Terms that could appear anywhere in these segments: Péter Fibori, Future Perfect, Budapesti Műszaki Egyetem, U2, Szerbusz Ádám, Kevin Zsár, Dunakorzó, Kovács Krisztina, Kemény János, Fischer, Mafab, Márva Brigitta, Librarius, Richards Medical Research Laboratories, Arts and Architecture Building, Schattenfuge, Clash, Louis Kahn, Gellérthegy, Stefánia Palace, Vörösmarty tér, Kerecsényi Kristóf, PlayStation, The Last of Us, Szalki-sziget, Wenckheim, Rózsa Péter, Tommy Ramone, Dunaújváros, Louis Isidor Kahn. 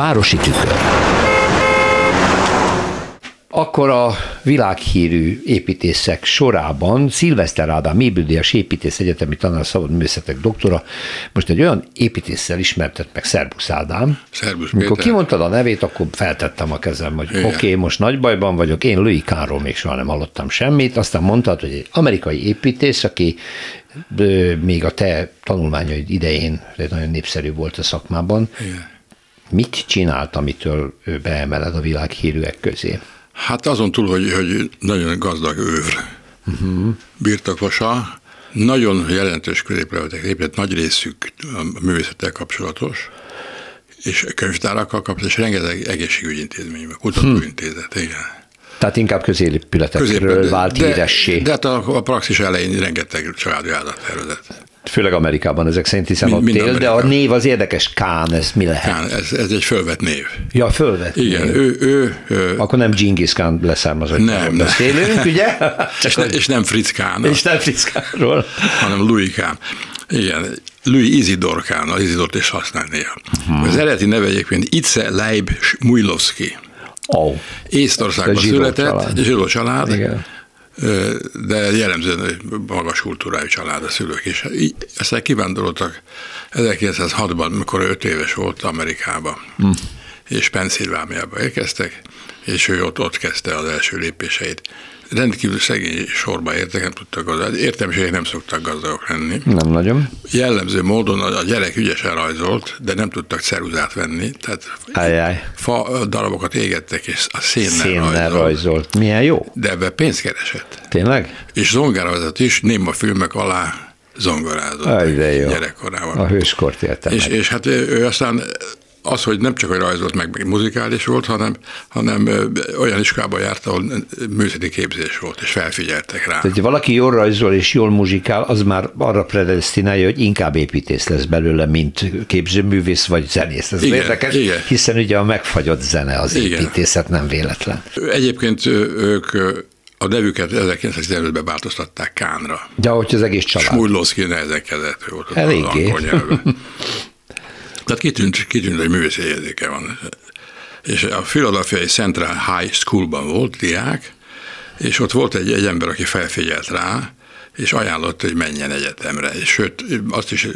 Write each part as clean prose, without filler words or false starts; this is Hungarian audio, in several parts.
Városi tükör. Akkor a világhírű építészek sorában Szilveszter Ádám épüldélyes építész egyetemi tanár, szabadművészetek doktora, most egy olyan építésszel ismertett meg, Szerbusz Ádám. Szerbusz Péter. Mikor kimondtad a nevét, akkor feltettem a kezem, hogy oké, most nagy bajban vagyok, én Louis Kahnról még soha nem hallottam semmit, aztán mondtad, hogy egy amerikai építész, aki még a te tanulmányaid idején nagyon népszerű volt a szakmában. Igen. Mit csinált, amitől beemeled a világhírűek közé? Hát azon túl, hogy nagyon gazdag őr, birtokosa, nagyon jelentős középületek épített, nagy részük a művészettel kapcsolatos, és könyvtárakkal kapcsolatos, és rengeteg egészségügyi intézményben, kutatóintézet, igen. Tehát inkább középületekről vált híressé. De hát a praxis elején rengeteg családi házat tervezett. Főleg Amerikában ezek szerint, hiszen ott él, de a név az érdekes, Kahn, ez mi lehet? Kahn, ez egy fölvett név. Ja, fölvett. Igen, név. Ő akkor nem Genghis Kahn leszármazott. Nem. Beszélünk, ugye? És nem Fritz Kahn. És nem Fritz Kahnról. Hanem Louis Kahn. Igen, Louis Isidor Kahn, az Isidort is használ néha. Az eredeti neve egyébként Itze Leib Smulovsky. Oh. Észtországban született, zsidó család. Igen. De jellemzően magas kultúrájú család a szülők is. Aztán kivándoroltak 1906-ban, amikor 5 éves volt, Amerikába, és Pennsylvániába érkeztek, és ő ott kezdte az első lépéseit. Rendkívül szegény sorba értek, nem tudtak gazdagok. Értelmiségek nem szoktak gazdagok lenni. Nem nagyon. Jellemző módon a gyerek ügyesen rajzolt, de nem tudtak ceruzát venni, tehát fa darabokat égettek, és a szénnel rajzolt. Milyen jó. De ebben pénzt keresett. Tényleg? És zongorázott is, néma filmek alá zongorázott. Aj, de jó. Gyerekkorában. A hőskort élte meg. És hát ő aztán... Az, hogy nem csak, hogy rajzolt meg muzikális volt, hanem olyan iskolában járt, ahol művészeti képzés volt, és felfigyeltek rá. Tehát, ha valaki jól rajzol és jól muzsikál, az már arra predesztinálja, hogy inkább építész lesz belőle, mint képzőművész vagy zenész. Ez érdekes, hiszen ugye a megfagyott zene az építészet, nem véletlen. Egyébként ők a nevüket 1915-ben változtatták Kahnra. De ahogy az egész család. Smulovsky nehezen kezelhető volt az angol nyelven. Tehát kitűnt, hogy művészi érzéke van. És a Philadelphiai Central High Schoolban volt diák, és ott volt egy ember, aki felfigyelt rá, és ajánlott, hogy menjen egyetemre. És sőt, azt is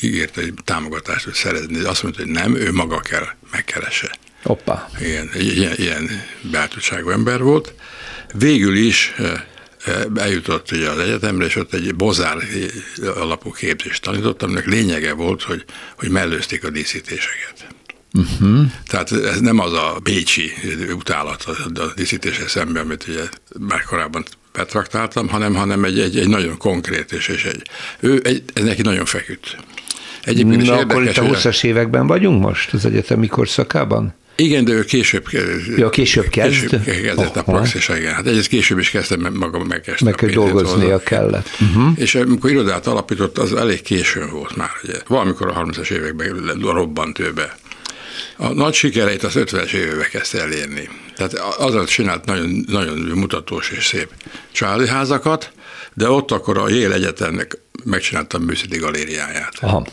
ígérte, hogy támogatást tud szerezni. Azt mondta, hogy nem, ő maga kell megkeresse. Hoppá. Ilyen beálltudtságú ember volt. Végül is eljutott ugye az egyetemre, és ott egy bozár alapú képzést tanítottam, aminek lényege volt, hogy mellőzték a díszítéseket. Tehát ez nem az a bécsi utálat a díszítéssel szemben, amit ugye már korábban betraktáltam, hanem egy nagyon konkrét, és ez neki nagyon feküdt. Egyébként is érdekes, akkor itt a 20-as években vagyunk most az egyetemi korszakában? Igen, de ő később kezdett a praxis, igen. Hát egyrészt később is kezdtem, mert maga megkezdte. Meg kell dolgoznia kellett. És amikor irodát alapított, az elég későn volt már, ugye. Valamikor a 30-as években robbant ő be. A nagy sikereit az 50-es években kezdte elérni. Tehát azzal csinált nagyon, nagyon mutatós és szép családi házakat, de ott akkor a Yale Egyetemnek megcsináltam művészeti galériáját. Aha.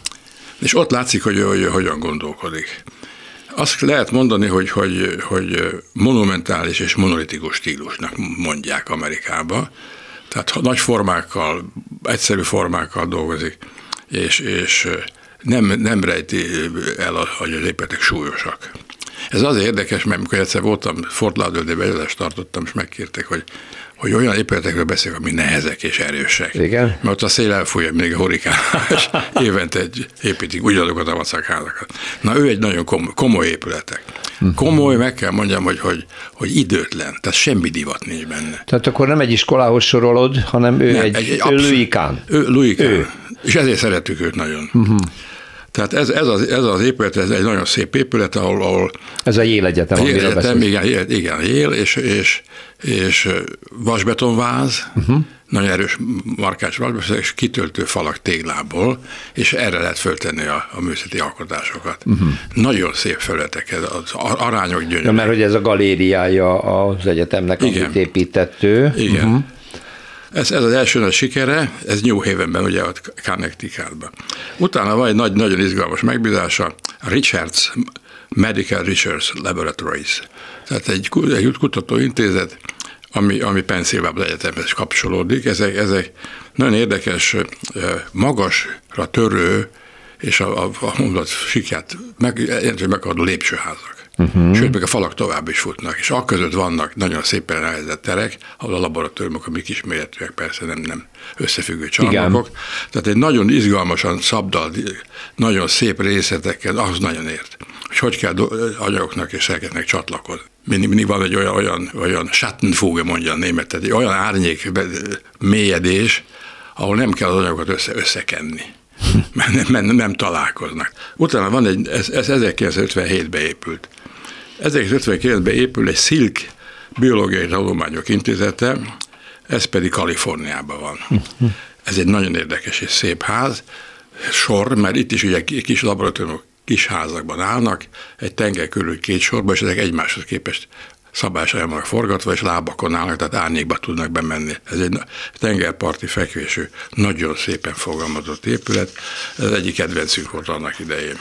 És ott látszik, hogy ő hogyan gondolkodik. Azt lehet mondani, hogy monumentális és monolitikus stílusnak mondják Amerikában. Tehát nagy formákkal, egyszerű formákkal dolgozik, és nem rejti el, hogy az épületek súlyosak. Ez azért érdekes, mert amikor egyszer voltam, Fort Lauderdale-ben előadást tartottam, és megkértek, hogy olyan épületekről beszélek, ami nehezek és erősek. Igen. Mert a szél elfújja mindig a hurikán, és évente építik ugyanazokat a vacakházakat. Na, ő egy nagyon komoly épületek. Komoly, meg kell mondjam, hogy időtlen, tehát semmi divat nincs benne. Tehát akkor nem egy iskolához sorolod, hanem ő nem, egy Louis Kahn. Louis Kahn. És ezért szeretjük őt nagyon. Tehát ez az épület, ez egy nagyon szép épület, ahol ez a Yale Egyetem, amiről beszélünk. Igen, Yale, és vasbetonváz, nagyon erős markás vasbeton, és kitöltő falak téglából, és erre lehet föltenni a művészeti alkotásokat. Nagyon szép felületek, ez az arányok gyönyörű. Ja, mert hogy ez a galériája az egyetemnek, amit épített ő. Igen. Ez az első nagy sikere, ez New Havenben, ugye a Connecticutban. Utána van egy nagyon izgalmas megbízása, Richards Medical Research Laboratories. Tehát egy kutatóintézet, ami Pennsylvania Egyetemhez kapcsolódik. Ezek nagyon érdekes, magasra törő, és a mondat sikját meghaladó lépcsőházak. Uh-huh. Sőt, meg a falak tovább is futnak, és akközött vannak nagyon szépen elhelyezett terek, ahol a laboratóriumok, amik isméretűek, persze nem összefüggő csarnokok. Igen. Tehát egy nagyon izgalmasan szabdalt, nagyon szép részletekkel, ahhoz nagyon ért, hogy kell anyagoknak és szerkeknek csatlakozni. Mindig van egy olyan Schattenfuge, mondja a német, tehát egy olyan árnyék mélyedés, ahol nem kell az anyagokat összekenni. Nem találkoznak. Utána van ez 1957-ben épült. 1959-ben épül egy Silk Biológiai Tanulmányok Intézete, ez pedig Kaliforniában van. Ez egy nagyon érdekes és szép ház, sor, mert itt is ugye kis laboratóriumok kis házakban állnak, egy tenger körül két sorban, és ezek egymáshoz képest szabályosan vannak forgatva, és lábakon állnak, tehát árnyékba tudnak bemenni. Ez egy tengerparti fekvésű, nagyon szépen fogalmazott épület, ez egyik kedvencünk volt annak idején.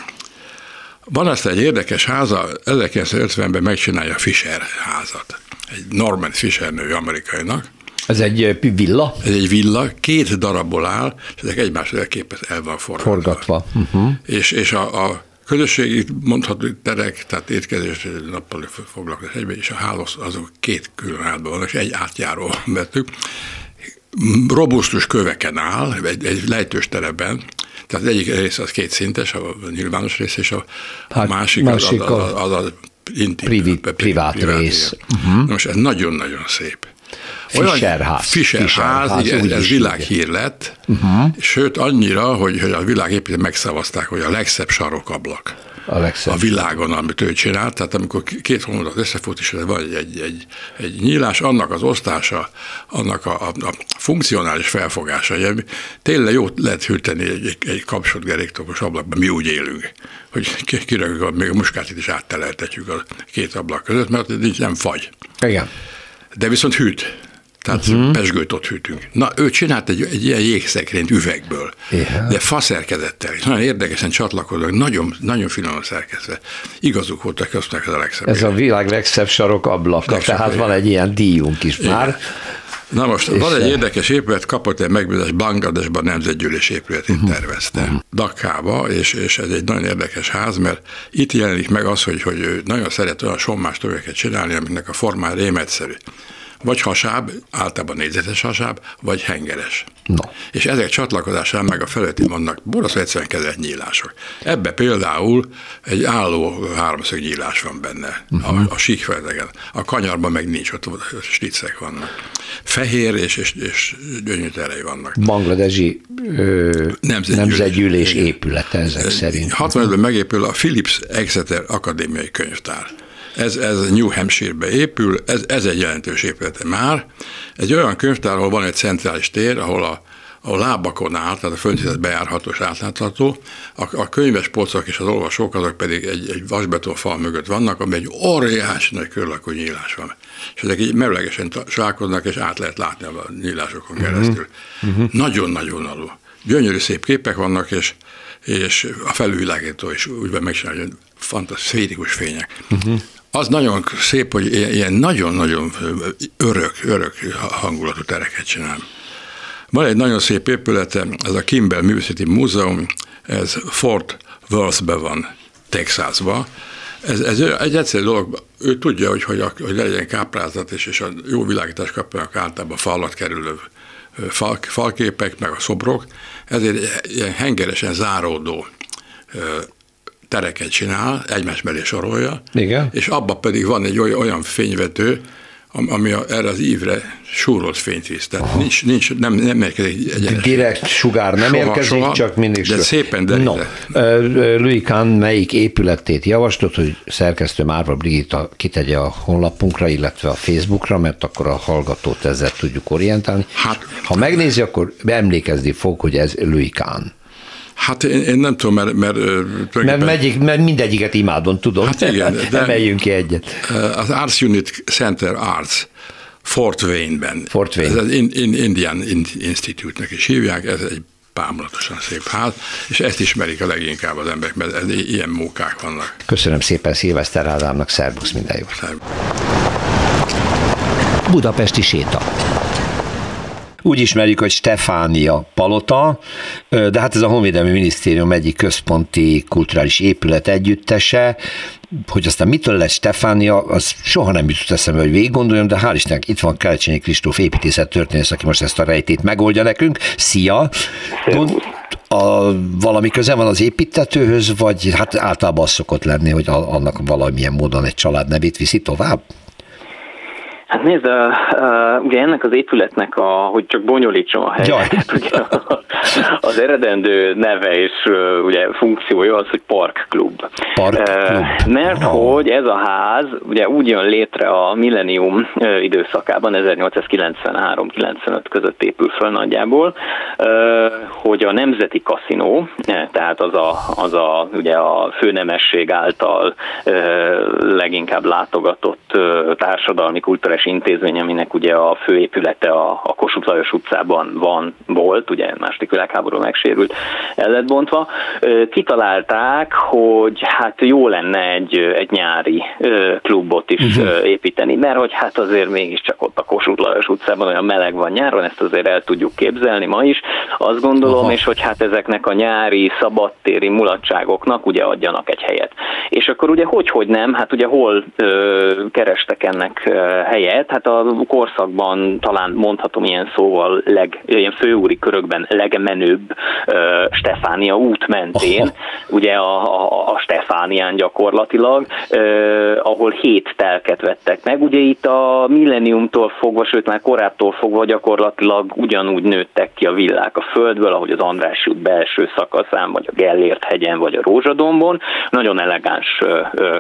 Van aztán egy érdekes háza, 1950-ben megcsinálja a Fischer házat, egy Norman Fischer nő amerikainak. Ez egy villa? Ez egy villa, két darabból áll, és ezek egymáshoz elképest el van forgatva. Uh-huh. És a közösségi mondható terek, tehát étkezés, nappali foglalkozás egyben, és a hálasz azok két külön házban vannak, és egy átjáról vettük. Robusztus köveken áll, egy lejtős tereben, tehát egyik rész az kétszintes, a nyilvános rész, és a másik az privát rész. Uh-huh. Most ez nagyon-nagyon szép. Fischer ház, igen, ez világhír lett, uh-huh. Sőt annyira, hogy a világépítők megszavazták, hogy a legszebb sarokablak a világon, amit ő csinált, tehát amikor két homlokzat összefut, és van egy nyílás, annak az osztása, annak a funkcionális felfogása, hogy tényleg jót lehet hűteni egy kapcsolt geréktokos ablakban, mi úgy élünk, hogy kirakjuk, még a muskátit is átteleltetjük a két ablak között, mert így nem fagy. Igen. De viszont hűt. Tehát pezsgőt ott hűtünk. Na, ő csinált egy ilyen jégszekrényt üvegből, de faszerkezettel, és nagyon érdekesen csatlakoznak, nagyon, nagyon finoman szerkezve. Igazuk voltak, hogy aztán ez a legszebb. Ez a világ legszebb sarok ablaka, tehát van egy ilyen díjunk is már. Na most, van egy érdekes épület, kapott egy megbízást, Bangladesban nemzetgyűlés épületét tervezte. Dakkába, és ez egy nagyon érdekes ház, mert itt jelenik meg az, hogy ő nagyon szeret olyan sommás töveket csinálni, aminek a formája rémegyszerű. Vagy hasáb, általában négyzetes hasáb, vagy hengeres. No. És ezek csatlakozásán meg a felületén vannak boroszul egyszerűen kezelt nyílások. Ebbe például egy álló háromszög nyílás van benne, a síkfeletegen. A kanyarban meg nincs, ott slicek vannak. Fehér és gyönyörű terei vannak. Bangladesi nemzetgyűlés épülete ezek szerint. 65-ben megépül a Philips Exeter Akadémiai Könyvtár. Ez New Hampshire-be épül, ez egy jelentős épülete már. Egy olyan könyvtár, ahol van egy centrális tér, ahol a lábakon áll, tehát a földszintet bejárható és átlátható, a könyves polcok és az olvasók, azok pedig egy vasbetonfal mögött vannak, ami egy óriási nagy körlakú nyílás van. És ezek így merőlegesen találkoznak, és át lehet látni a nyílásokon keresztül. Nagyon-nagyon alul. Gyönyörű szép képek vannak, és a felülvilágító is úgy van megcsinálni, hogy fantasztikus fények. Az nagyon szép, hogy ilyen nagyon-nagyon örök hangulatú tereket csinál. Van egy nagyon szép épülete, ez a Kimbell Művészeti Múzeum, ez Fort Worthben van, Texasban. Ez egy egyszerű dolog, ő tudja, hogy legyen káprázat, és a jó világítás kapjanak általában falat kerülő falképek, meg a szobrok, ezért ilyen hengeresen záródó tereket csinál, egymás mellé sorolja, igen. És abban pedig van egy olyan fényvető, ami erre az ívre súrolt fényt visz. Tehát nincs, nem érkezik egyenesen. Direkt sugár nem érkezik, csak mindig sugár. De szépen derít. No. Louis Kahn melyik épületét javaslott, hogy szerkesztő Márva Brigitta kitegye a honlapunkra, illetve a Facebookra, mert akkor a hallgatót ezzel tudjuk orientálni. Ha megnézi, akkor emlékezni fog, hogy ez Louis Kahn. Én nem tudom, mert mindegyiket imádom, tudom. Igen, emeljünk ki egyet. Az Arts Unit Center Arts Fort Wayne-ben. Ez az Indian Institute-nek is hívják, ez egy bámulatosan szép ház, és ezt ismerik a leginkább az emberek, mert ilyen munkák vannak. Köszönöm szépen Szilveszter Ádámnak, szervusz, minden jót! Budapesti séta. Úgy ismerjük, hogy Stefánia Palota, de hát ez a Honvédelmi Minisztérium egyik központi kulturális épület együttese, hogy aztán mitől lett Stefánia, az soha nem jutott eszembe, hogy végig gondoljam, de hál' Istennek itt van Kerecsényi Kristóf építészettörténész, aki most ezt a rejtét megoldja nekünk. Szia! Valami köze van az építetőhöz, vagy hát általában az szokott lenni, hogy annak valamilyen módon egy család nevét viszi tovább? Hát nézd, ugye ennek az épületnek, hogy csak bonyolítson a helyet, ugye az eredendő neve és ugye funkciója az, hogy parkklub. Mert hogy ez a ház ugye úgy jön létre a millennium időszakában, 1893-95 között épül föl nagyjából, hogy a Nemzeti Kaszinó, tehát az a ugye a főnemesség által leginkább látogatott társadalmi kulturális intézmény, aminek ugye a főépülete a Kossuth Lajos utcában volt, ugye második világháború megsérült, el lett bontva. Kitalálták, hogy hát jó lenne egy nyári klubot is építeni, mert hogy hát azért mégiscsak ott a Kossuth Lajos utcában olyan meleg van nyáron, ezt azért el tudjuk képzelni ma is, azt gondolom, és hogy hát ezeknek a nyári szabadtéri mulatságoknak ugye adjanak egy helyet. És akkor ugye hogy nem, hát ugye hol kerestek ennek helyet, hát a korszakban talán mondhatom ilyen szóval ilyen főúri körökben legmenőbb Stefánia út mentén, ugye a Stefánián gyakorlatilag, ahol 7 telket vettek meg. Ugye itt a milleniumtól fogva, sőt már korábtól fogva gyakorlatilag ugyanúgy nőttek ki a villák a földből, ahogy az Andrássy út belső szakaszán, vagy a Gellérthegyen, vagy a Rózsadombon. Nagyon elegáns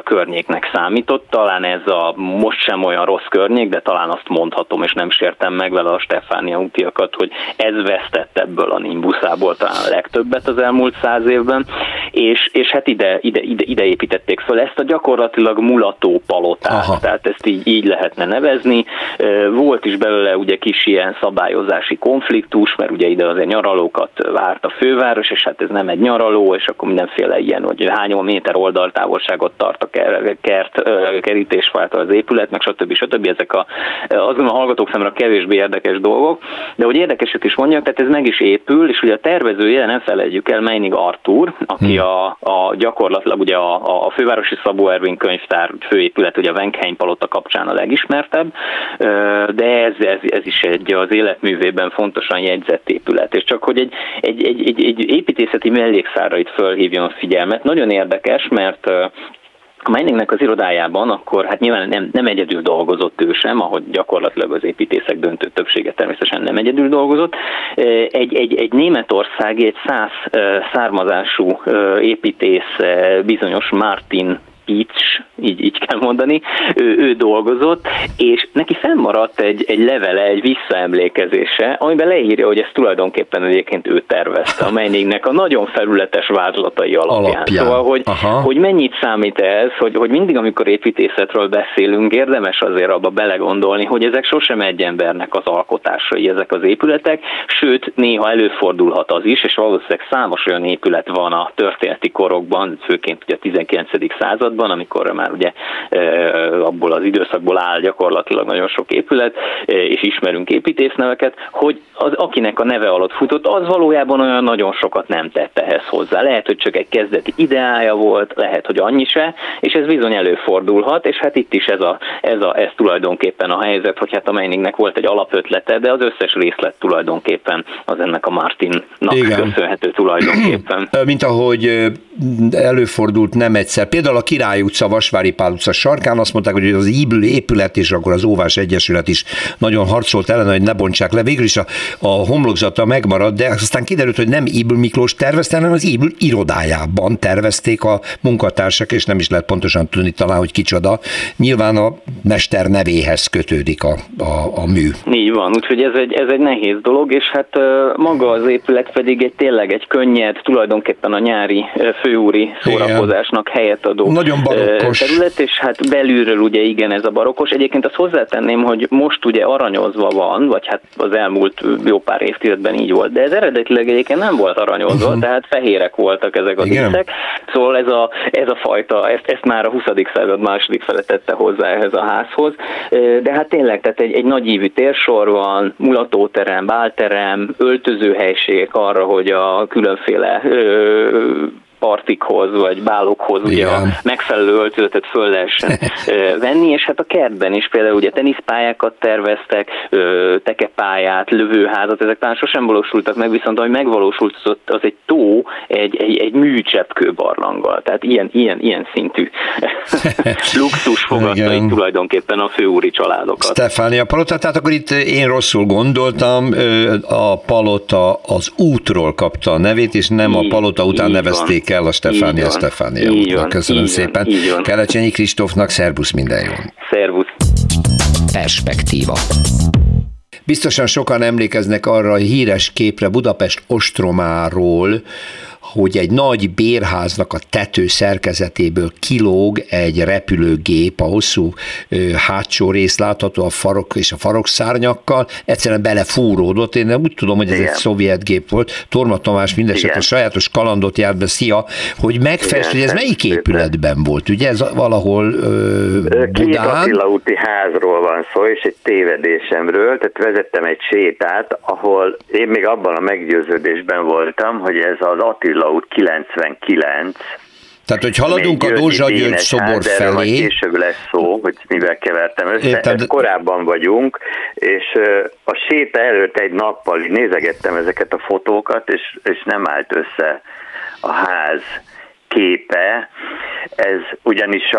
környéknek számított, talán ez a most sem olyan rossz környék, de talán azt mondhatom, és nem sértem meg vele a Stefánia útiakat, hogy ez vesztett ebből a nimbuszából talán a legtöbbet az elmúlt 100 évben, és hát ide építették föl ezt a gyakorlatilag mulató palotát, tehát ezt így lehetne nevezni. Volt is belőle ugye kis ilyen szabályozási konfliktus, mert ugye ide azért nyaralókat várt a főváros, és hát ez nem egy nyaraló, és akkor mindenféle ilyen, hogy hány méter oldaltávolságot tart a kerítésfától az épületnek, stb. Ezek azon a hallgatók számára kevésbé érdekes dolgok, de hogy érdekeset is mondjak, tehát ez meg is épül, és ugye a tervezője, nem felejtjük el, Meinig Artúr, aki a gyakorlatilag ugye a fővárosi Szabó Ervin könyvtár főépület, ugye a Wenckheim palota kapcsán a legismertebb, de ez is egy az életművében fontosan jegyzett épület, és csak hogy egy építészeti mellékszára itt fölhívjon a figyelmet. Nagyon érdekes, mert a Meinignek az irodájában akkor hát nyilván nem egyedül dolgozott ő sem, ahogy gyakorlatilag az építészek döntő többsége természetesen nem egyedül dolgozott. Egy németországi, egy szász származású építész, bizonyos Martin, így kell mondani, ő dolgozott, és neki fennmaradt egy levele, egy visszaemlékezése, amiben leírja, hogy ez tulajdonképpen egyébként ő tervezte a Meinignek a nagyon felületes vázlatai alapján. Szóval, hogy mennyit számít ez, hogy mindig, amikor építészetről beszélünk, érdemes azért abba belegondolni, hogy ezek sosem egy embernek az alkotásai, ezek az épületek, sőt, néha előfordulhat az is, és valószínűleg számos olyan épület van a történeti korokban, főként ugye a 19. század, amikor már ugye abból az időszakból áll gyakorlatilag nagyon sok épület, és ismerünk építészneveket, hogy akinek a neve alatt futott, az valójában olyan nagyon sokat nem tett ehhez hozzá. Lehet, hogy csak egy kezdeti ideája volt, lehet, hogy annyi se, és ez bizony előfordulhat, és hát itt is ez tulajdonképpen a helyzet, hogy hát a Meinignek volt egy alapötlete, de az összes részlet tulajdonképpen az ennek a Martinnak köszönhető tulajdonképpen. Mint ahogy előfordult nem egyszer. Például a Király utca, Vasvári Pál utca sarkán azt mondták, hogy az épülő épület, és akkor az Óvás Egyesület is nagyon harcolt ellen, hogy ne bontsák le. Végül is a homlokzata megmaradt, de aztán kiderült, hogy nem Ybl Miklós tervezte, hanem az Ybl irodájában tervezték a munkatársak, és nem is lehet pontosan tudni talán, hogy kicsoda. Nyilván a mester nevéhez kötődik a mű. Így van, úgyhogy ez egy nehéz dolog, és hát maga az épület pedig tényleg egy könnyed, tulajdonképpen a nyári főúri szórakozásnak helyet adó. Nagyon nagyon barokkos terület, és hát belülről ugye igen, ez a barokkos. Egyébként azt hozzátenném, hogy most ugye aranyozva van, vagy hát az elmúlt jó pár évtizedben így volt, de ez eredetileg egyébként nem volt aranyozva, tehát fehérek voltak ezek a díszek. Szóval ez a fajta, ezt már a 20. század második fele tette hozzá ehhez a házhoz, de hát tényleg, tehát egy nagyívű térsor van, mulatóterem, bálterem, öltözőhelység arra, hogy a különféle partikhoz, vagy bálokhoz ugye a megfelelő öltözötet föl lehessen venni, és hát a kertben is például ugye teniszpályákat terveztek, tekepályát, lövőházat, ezek talán sosem valósultak meg, viszont ami megvalósult, az egy tó, egy műcseppkő barlanggal, tehát ilyen szintű luxus fogadta itt tulajdonképpen a főúri családokat. Stefánia palota, tehát akkor itt én rosszul gondoltam, a palota az útról kapta a nevét, és nem a palota után nevezték el a Stefánia útnak. Köszönöm szépen. Kerecsényi Kristófnak, szervusz, minden jót. Szervusz. Perspektíva. Biztosan sokan emlékeznek arra a híres képre Budapest ostromáról, hogy egy nagy bérháznak a tető szerkezetéből kilóg egy repülőgép, a hosszú hátsó rész látható, a farok és a farokszárnyakkal, egyszerűen belefúródott, én úgy tudom, hogy ez egy szovjet gép volt, Torma Tamás mindeset a sajátos kalandot járt be, szia, hogy megfest, hogy ez melyik épületben volt, ugye ez valahol Budán? Két Attila úti házról van szó, és egy tévedésemről, tehát vezettem egy sétát, ahol én még abban a meggyőződésben voltam, hogy ez az Attila út 99. Tehát, hogy haladunk a Dózsa György szobor felé. Később lesz szó, hogy mivel kevertem össze. Értem, de... korábban vagyunk, és a séta előtt egy nappal nézegettem ezeket a fotókat, és nem állt össze a ház képe. Ez ugyanis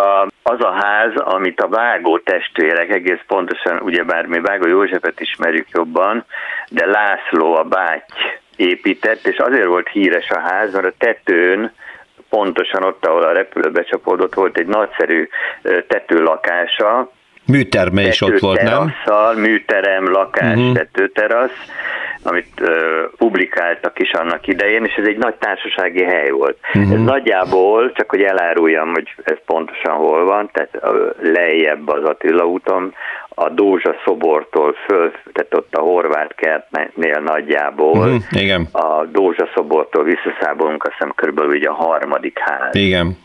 az a ház, amit a Vágó testvérek, egész pontosan, ugyebár mi Vágó Józsefet ismerjük jobban, de László a báty épített, és azért volt híres a ház, mert a tetőn, pontosan ott, ahol a repülő becsapódott, volt egy nagyszerű tetőlakása. Műterme is ott volt, nem? Műterem, lakás, tetőterasz, amit publikáltak is annak idején, és ez egy nagy társasági hely volt. Ez nagyjából, csak hogy eláruljam, hogy ez pontosan hol van, tehát lejjebb az Attila úton, a Dózsa szobortól föl, tehát ott a horvát kertnél nagyjából, igen. A Dózsa szobortól visszaszábolunk, azt hiszem körülbelül ugye a harmadik ház. Igen,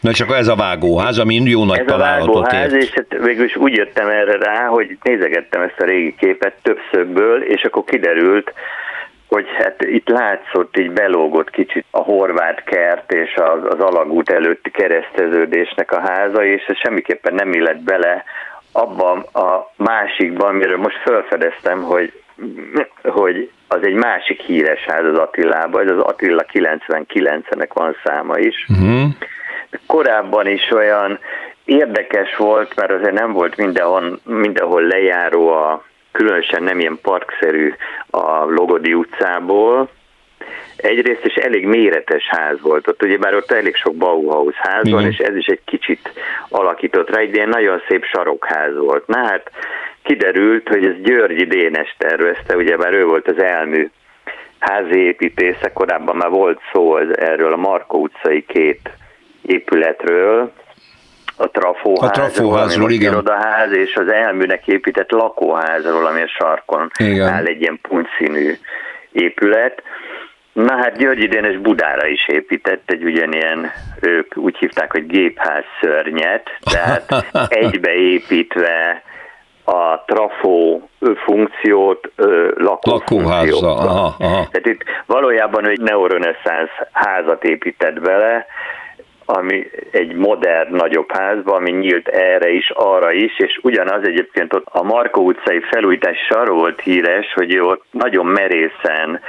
Na csak ez a vágóház, ami jó nagy találatot ért. És hát végül is úgy jöttem erre rá, hogy nézegettem ezt a régi képet több szögből, és akkor kiderült, hogy hát itt látszott, így belógott kicsit a horvát kert és az alagút előtti kereszteződésnek a háza, és ez semmiképpen nem illett bele abban a másikban, amiről most felfedeztem, hogy az egy másik híres ház az Attilában, ez az Attila 99-nek van száma is. Korábban is olyan érdekes volt, mert azért nem volt mindenhol lejáró, különösen nem ilyen parkszerű a Logodi utcából. Egyrészt is elég méretes ház volt ott, ugyebár ott elég sok Bauhaus ház van, és ez is egy kicsit alakított rá, egy ilyen nagyon szép sarokház volt. Na hát kiderült, hogy ez Györgyi Dénes tervezte, ugyebár ő volt az elmű háziépítésze, korábban már volt szó erről a Markó utcai két épületről, a trafóházról, ami igen. Irodaház, és az elműnek épített lakóházról, ami a sarkon áll, egy ilyen puncszínű épület. Na hát Györgyi Dénes Budára is épített egy ugyanilyen, ők úgy hívták, hogy gépház szörnyet, tehát egybeépítve a trafó funkciót lakóházra. Tehát itt valójában egy neoreneszánsz házat épített bele, ami egy modern, nagyobb házban, ami nyílt erre is, arra is, és ugyanaz egyébként ott a Markó utcai felújítás arról volt híres, hogy ott nagyon merészen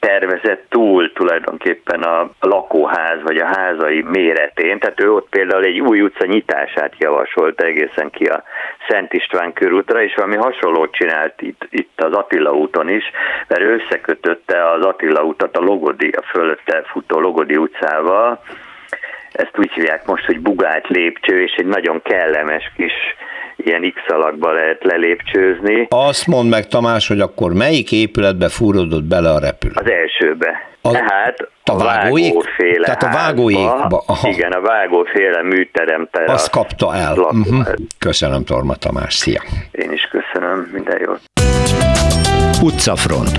tervezett túl tulajdonképpen a lakóház vagy a házai méretén, tehát ő ott például egy új utca nyitását javasolt egészen ki a Szent István körútra, és valami hasonlót csinált itt az Attila úton is, mert ő összekötötte az Attila utat a fölötte futó Logodi utcával, ezt úgy hívják most, hogy Bugát lépcső, és egy nagyon kellemes kis ilyen X-alakba lehet lelépcsőzni. Azt mondd meg, Tamás, hogy akkor melyik épületbe fúródott bele a repülő? Az elsőbe. Tehát a vágóféle házba, igen, a vágóféle műteremtel. Azt kapta el. Köszönöm, Torma Tamás, szia! Én is köszönöm, minden jót! Utcafront.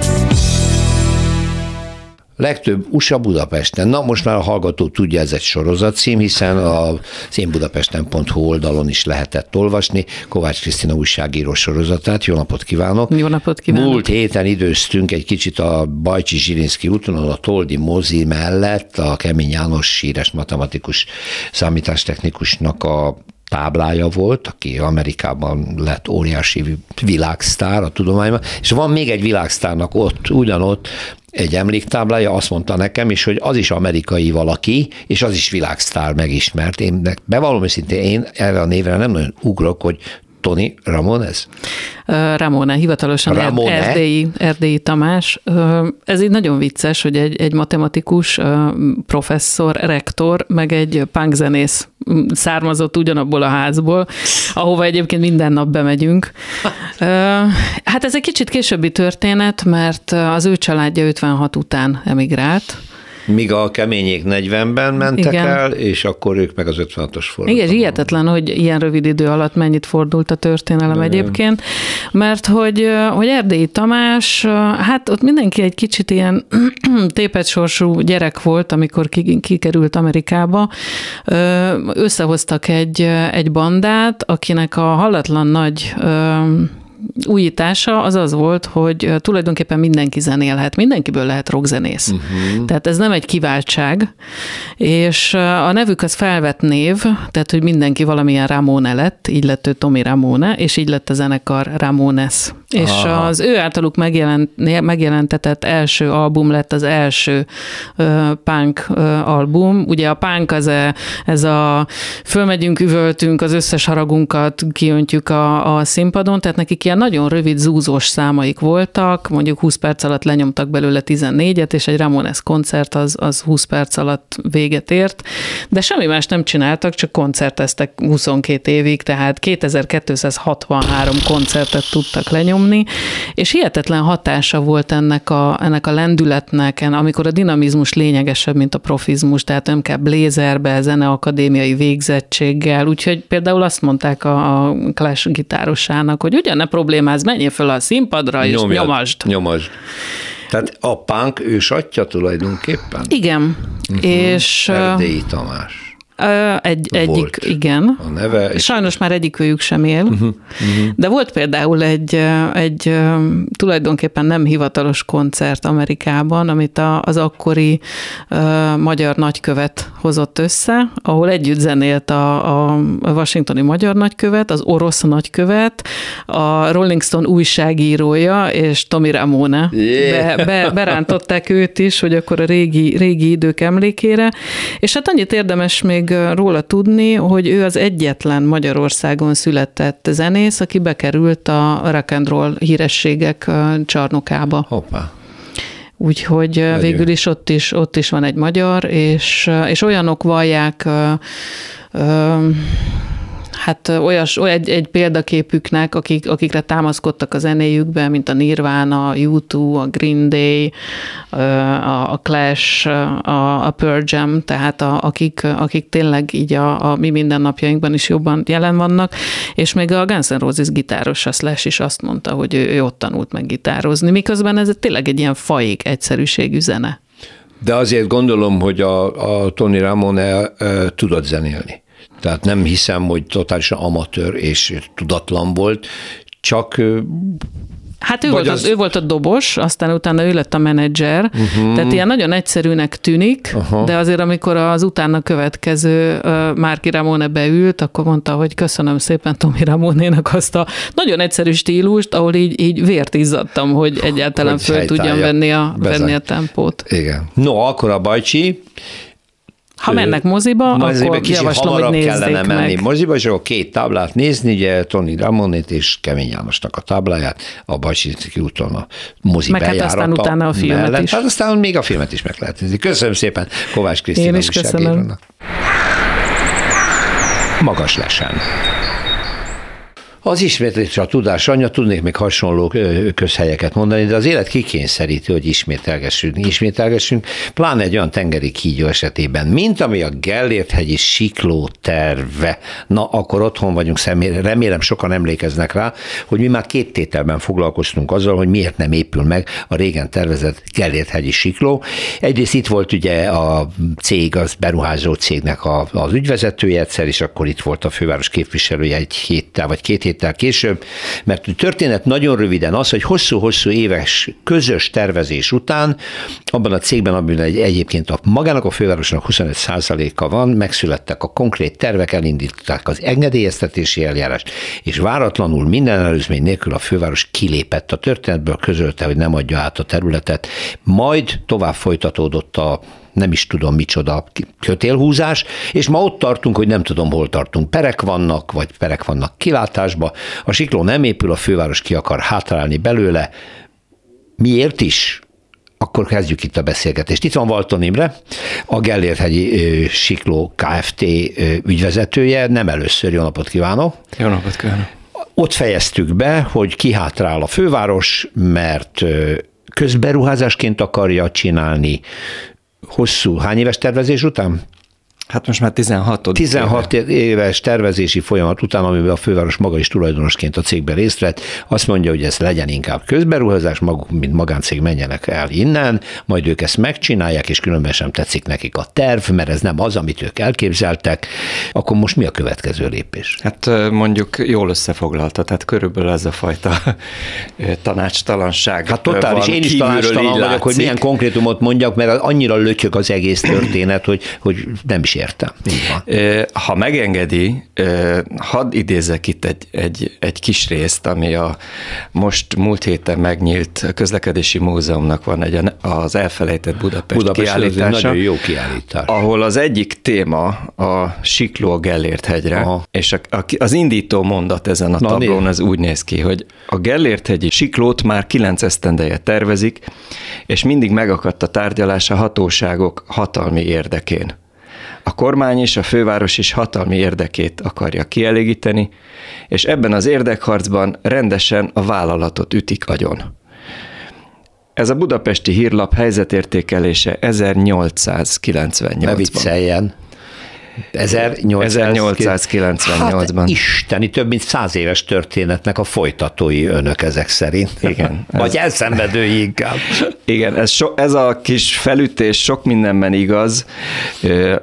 Legtöbb USA Budapesten. Na, most már a hallgató tudja, ez egy sorozatcím, hiszen az énbudapesten.hu oldalon is lehetett olvasni Kovács Krisztina újságíró sorozatát. Jó napot kívánok! Jó napot kívánok! Múlt héten időztünk egy kicsit a Bajcsi Zsilinszky úton, a Toldi mozi mellett a Kemény János híres matematikus számítástechnikusnak a táblája volt, aki Amerikában lett óriási világsztár a tudományban, és van még egy világsztárnak ott, ugyanott egy emléktáblája, azt mondta nekem is, hogy az is amerikai valaki, és az is világsztár megismert. Én bevallom őszintén, én erre a névre nem nagyon ugrok, hogy Tommy Ramone ez? Ramone, hivatalosan Erdélyi Tamás. Ez így nagyon vicces, hogy egy matematikus, professzor, rektor, meg egy punkzenész származott ugyanabból a házból, ahova egyébként minden nap bemegyünk. Hát ez egy kicsit későbbi történet, mert az ő családja 56 után emigrált, míg a keményék 40-ben mentek el, és akkor ők meg az 56-os fordultak. Igen, hihetetlen, hogy ilyen rövid idő alatt mennyit fordult a történelem egyébként, mert hogy Erdélyi Tamás, hát ott mindenki egy kicsit ilyen tépedsorsú gyerek volt, amikor kikerült Amerikába. Összehoztak egy bandát, akinek a hallatlan nagy újítása az volt, hogy tulajdonképpen mindenki zenélhet, mindenkiből lehet rockzenész. Tehát ez nem egy kiváltság, és a nevük az felvett név, tehát hogy mindenki valamilyen Ramone lett, így lett ő Tommy Ramone, és így lett a zenekar Ramones. És az ő általuk megjelentetett első album lett az első punk album. Ugye a punk az ez a fölmegyünk, üvöltünk, az összes haragunkat kiöntjük a színpadon, tehát nekik ilyen nagyon rövid zúzós számaik voltak, mondjuk 20 perc alatt lenyomtak belőle 14-et, és egy Ramones koncert az 20 perc alatt véget ért, de semmi más nem csináltak, csak koncerteztek 22 évig, tehát 2263 koncertet tudtak lenyomni, és hihetetlen hatása volt ennek a lendületnek, amikor a dinamizmus lényegesebb, mint a profizmus, tehát nem kell blézerbe, zeneakadémiai végzettséggel, úgyhogy például azt mondták a Clash gitárosának, hogy ugyan ne problémáz, menjél föl a színpadra, és nyomasd. Tehát a punk ősatja tulajdonképpen? Igen. És Erdélyi Tamás. Egyik, igen. A neve is. Sajnos már egyikőjük sem él, de volt például egy tulajdonképpen nem hivatalos koncert Amerikában, amit az akkori magyar nagykövet hozott össze, ahol együtt zenélt a washingtoni magyar nagykövet, az orosz nagykövet, a Rolling Stone újságírója és Tommy Ramone. Yeah. Berántották őt is, hogy akkor a régi idők emlékére, és hát annyit érdemes még róla tudni, hogy ő az egyetlen Magyarországon született zenész, aki bekerült a rock and roll hírességek csarnokába. Hoppá. Úgyhogy végül is ott is van egy magyar, és olyanok vallják hát egy példaképüknek, akikre támaszkodtak a zenéjükben, mint a Nirvana, a U2, a Green Day, a Clash, a Pearl Jam, tehát akik tényleg így a mi mindennapjainkban is jobban jelen vannak, és még a Guns N' Roses gitáros, a Slash is azt mondta, hogy ő ott tanult meg gitározni, miközben ez tényleg egy ilyen faék egyszerűségű zene. De azért gondolom, hogy a Tommy Ramone tudott zenélni. Tehát nem hiszem, hogy totálisan amatőr és tudatlan volt, csak... Hát ő volt a dobos, aztán utána ő lett a menedzser, tehát ilyen nagyon egyszerűnek tűnik, de azért amikor az utána következő Márki Ramone beült, akkor mondta, hogy köszönöm szépen Tommy Ramone-nak azt a nagyon egyszerű stílust, ahol így vért izzadtam, hogy egyáltalán hogy föl tudjam venni a tempót. Igen. No, akkor a Bajcsi... Ha mennek moziba, akkor javaslom, hogy nézzék meg. Menni moziba, és akkor két táblát nézni, ugye Tommy Ramonét és Kemény Jánosnak a tábláját, a Bajcsi úton a mozi meg bejárata. Meg hát aztán utána a filmet mellett, is. Hát aztán még a filmet is meg lehet nézni. Köszönöm szépen Kovács Krisztina újságírónak. Magas lesen. Az ismétlés a tudás anyja, tudnék még hasonló közhelyeket mondani, de az élet kikényszeríti, hogy ismételgessünk, pláne egy olyan tengeri kígyó esetében, mint ami a Gellérthegyi Sikló terve. Na, akkor otthon vagyunk, remélem sokan emlékeznek rá, hogy mi már két tételben foglalkoztunk azzal, hogy miért nem épül meg a régen tervezett Gellérthegyi Sikló. Egyrészt itt volt ugye a cég, az beruházó cégnek az ügyvezetője egyszer, és akkor itt volt a főváros képviselője egy héttel, vagy két héttel később, mert a történet nagyon röviden az, hogy hosszú-hosszú éves közös tervezés után abban a cégben, amiben egyébként a magának a fővárosnak 25%-a van, megszülettek a konkrét tervek, elindították az engedélyeztetési eljárást, és váratlanul minden előzmény nélkül a főváros kilépett a történetből, közölte, hogy nem adja át a területet, majd tovább folytatódott a nem is tudom micsoda kötélhúzás, és ma ott tartunk, hogy nem tudom hol tartunk. Perek vannak kilátásba, a sikló nem épül, a főváros ki akar hátrálni belőle. Miért is? Akkor kezdjük itt a beszélgetést. Itt van Valton Imre, a Gellérthegyi Sikló Kft. Ügyvezetője, nem először, jó napot kívánok! Jó napot kívánok! Ott fejeztük be, hogy kihátrál a főváros, mert közberuházásként akarja csinálni, hosszú, hány éves tervezés után? Hát most már 16 éves tervezési folyamat után, amiben a főváros maga is tulajdonosként a cégben részt vett, azt mondja, hogy ez legyen inkább közberuházás, maguk, mint magáncég menjenek el innen, majd ők ezt megcsinálják, és különben sem tetszik nekik a terv, mert ez nem az, amit ők elképzeltek. Akkor most mi a következő lépés? Hát mondjuk jól összefoglalta, tehát körülbelül ez a fajta tanácstalanság. Hát totális, én is tanácstalan vagyok, látszik, hogy milyen konkrétumot mondjak, mert annyira lötyög az egész történet, hogy nem is értem. Ha megengedi, hadd idézek itt egy kis részt, ami a most múlt héten megnyílt Közlekedési Múzeumnak van egy az elfelejtett Budapest kiállítása. Nagyon jó kiállítás. Ahol az egyik téma a sikló a Gellért-hegyre, és az indító mondat ezen a tablón az úgy néz ki, hogy a Gellért-hegyi siklót már 9 esztendeje tervezik, és mindig megakadt a tárgyalás a hatóságok hatalmi érdekén. A kormány és a főváros is hatalmi érdekét akarja kielégíteni, és ebben az érdekharcban rendesen a vállalatot ütik agyon. Ez a budapesti hírlap helyzetértékelése 1898-ban. Ne vicceljen. 1898-ban. Hát isteni, több mint 100 éves történetnek a folytatói önök ezek szerint. Igen. Vagy elszenvedői inkább. Igen, ez a kis felütés sok mindenben igaz.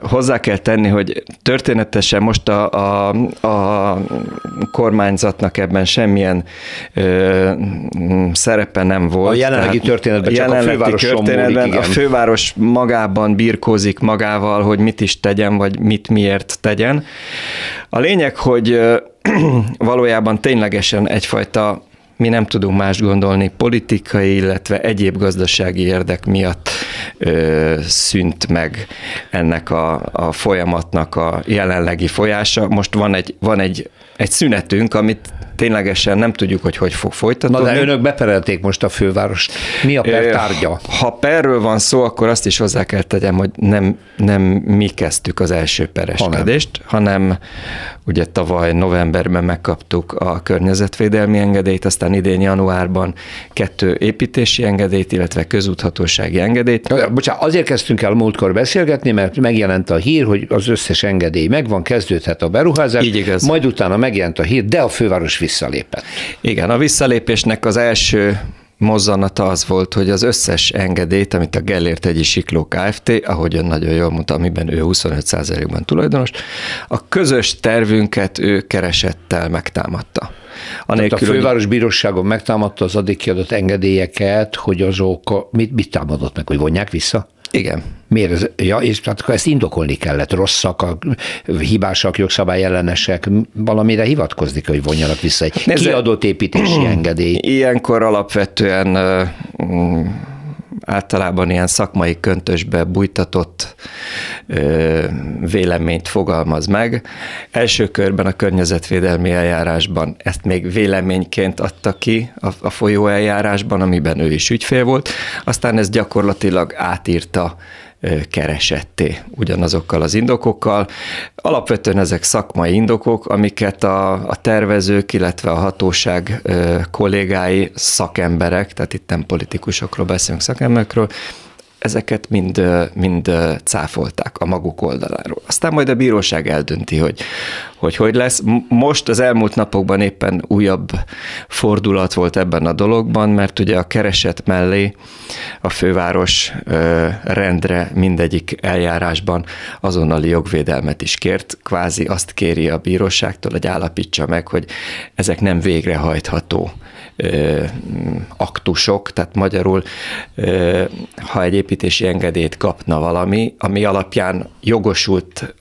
Hozzá kell tenni, hogy történetesen most a kormányzatnak ebben semmilyen szerepe nem volt. A jelenlegi történetben csak a főváros múlik. A főváros magában birkózik magával, hogy mit is tegyen, vagy mit miért tegyen. A lényeg, hogy valójában ténylegesen egyfajta, mi nem tudunk más gondolni, politikai, illetve egyéb gazdasági érdek miatt szűnt meg ennek a folyamatnak a jelenlegi folyása. Most van egy szünetünk, amit ténylegesen nem tudjuk, hogy fog folytatódni. Na de önök beperelték most a fővárost. Mi a per tárgya? Ha perről van szó, akkor azt is hozzá kell tegyem, hogy nem mi kezdtük az első pereskedést, hanem ugye tavaly novemberben megkaptuk a környezetvédelmi engedélyt, aztán idén januárban 2 építési engedélyt, illetve közúthatósági engedélyt. Bocsánat, azért kezdtünk el múltkor beszélgetni, mert megjelent a hír, hogy az összes engedély megvan, kezdődhet a beruházás, majd utána megjelent a hír, de a főváros visszalépett. Igen, a visszalépésnek az első mozzanata az volt, hogy az összes engedélyt, amit a Gellérthegyi Sikló Kft., ahogy ön nagyon jól mondta, amiben ő 25%-ban tulajdonos, a közös tervünket ő keresettel megtámadta. A főváros bíróságon megtámadta az addig kiadott engedélyeket, hogy azok mit támadott meg, hogy vonják vissza? Igen. Miért? És hát ezt indokolni kellett, rosszak, hibásak, jogszabályellenesek, valamire hivatkozni, hogy vonjanak vissza egy kiadott építési engedély. Ilyenkor alapvetően általában ilyen szakmai köntösbe bújtatott véleményt fogalmaz meg. Első körben a környezetvédelmi eljárásban ezt még véleményként adta ki a folyó eljárásban, amiben ő is ügyfél volt, aztán ez gyakorlatilag átírta keresetté ugyanazokkal az indokokkal. Alapvetően ezek szakmai indokok, amiket a tervezők, illetve a hatóság kollégái, szakemberek, tehát itt nem politikusokról beszélünk, szakemberekről, ezeket mind cáfolták a maguk oldaláról. Aztán majd a bíróság eldönti, hogy lesz. Most az elmúlt napokban éppen újabb fordulat volt ebben a dologban, mert ugye a kereset mellé a főváros rendre mindegyik eljárásban azonnali jogvédelmet is kért. Kvázi azt kéri a bíróságtól, hogy állapítsa meg, hogy ezek nem végrehajtható aktusok, tehát magyarul, ha egy építési engedélyt kapna valami, ami alapján jogosult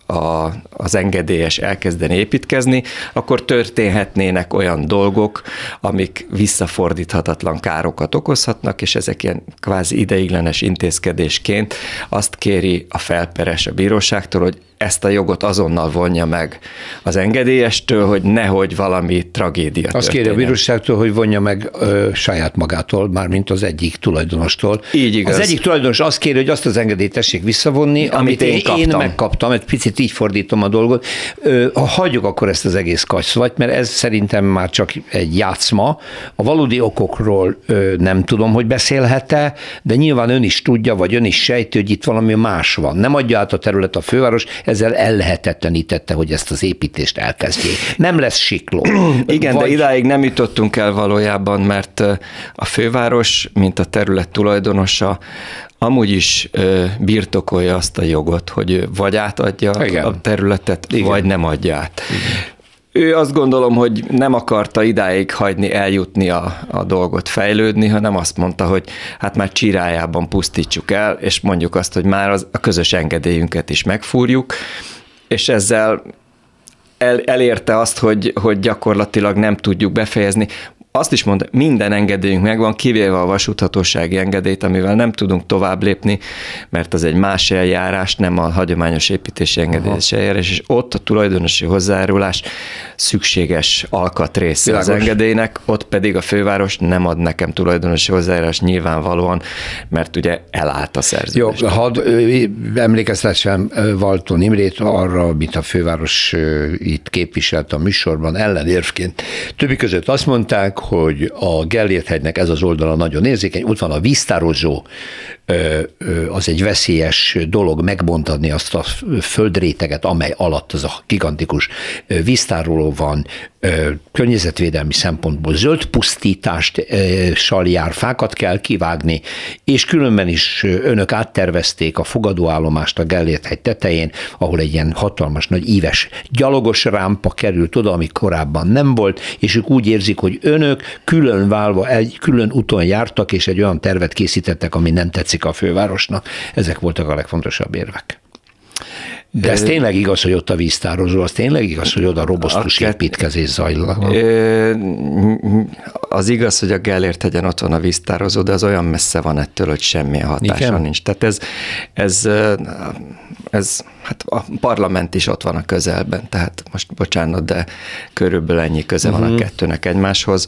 az engedélyes elkezdeni építkezni, akkor történhetnének olyan dolgok, amik visszafordíthatatlan károkat okozhatnak, és ezek ilyen kvázi ideiglenes intézkedésként azt kéri a felperes a bíróságtól, hogy ezt a jogot azonnal vonja meg az engedélyestől, hogy nehogy valami tragédia történjen. Azt kéri a bíróságtól, hogy vonja meg saját magától, mármint az egyik tulajdonostól. Így igaz. Az egyik tulajdonos azt kéri, hogy azt az engedélyt tessék visszavonni, amit én megkaptam. Egy picit így fordítom a dolgot. Hagyjuk akkor ezt az egész kasszvat, mert ez szerintem már csak egy játszma. A valódi okokról nem tudom, hogy beszélhet-e, de nyilván ön is tudja, vagy ön is sejti, hogy itt valami más van. Nem adja át a terület a főváros, ezzel ellehetetlenítette, hogy ezt az építést elkezdjék. Nem lesz sikló. Igen, de idáig nem jutottunk el valójában, mert a főváros, mint a terület tulajdonosa, amúgy is birtokolja azt a jogot, hogy vagy átadja a területet, vagy nem adja át. Igen. Ő azt gondolom, hogy nem akarta idáig hagyni eljutni a dolgot fejlődni, hanem azt mondta, hogy hát már csirájában pusztítsuk el, és mondjuk azt, hogy már a közös engedélyünket is megfúrjuk, és ezzel elérte azt, hogy gyakorlatilag nem tudjuk befejezni. Azt is mondta, minden engedélyünk megvan, kivéve a vasúthatósági engedélyt, amivel nem tudunk tovább lépni, mert az egy más eljárás, nem a hagyományos építési engedélyes eljárás, és ott a tulajdonosi hozzájárulás szükséges alkatrész az engedélynek, ott pedig a főváros nem ad nekem tulajdonosi hozzájárulás nyilvánvalóan, mert ugye elállt a szerződés. Jó, hadd emlékeztessem Valton Imrét arra, amit a főváros itt képviselt a műsorban ellenérvként. Többi között azt mondták, hogy a Gellérthegynek ez az oldala nagyon érzékeny, ott van a víztározó, az egy veszélyes dolog megbontani azt a földréteget, amely alatt az a gigantikus víztároló van, környezetvédelmi szempontból zöld pusztítással jár, fákat kell kivágni, és különben is önök áttervezték a fogadóállomást a Gellérthegy tetején, ahol egy ilyen hatalmas, nagy íves, gyalogos rámpa került oda, ami korábban nem volt, és ők úgy érzik, hogy önök külön válva, egy külön úton jártak, és egy olyan tervet készítettek, ami nem tetszik a fővárosnak. Ezek voltak a legfontosabb érvek. De ez tényleg igaz, hogy ott a víztározó, az tényleg igaz, hogy oda robosztus építkezés zajlott. Az igaz, hogy a Gellérthegyen ott van a víztározó, de az olyan messze van ettől, hogy semmilyen hatása nincs. Tehát ez hát a parlament is ott van a közelben, tehát most bocsánat, de körülbelül ennyi köze van a kettőnek egymáshoz.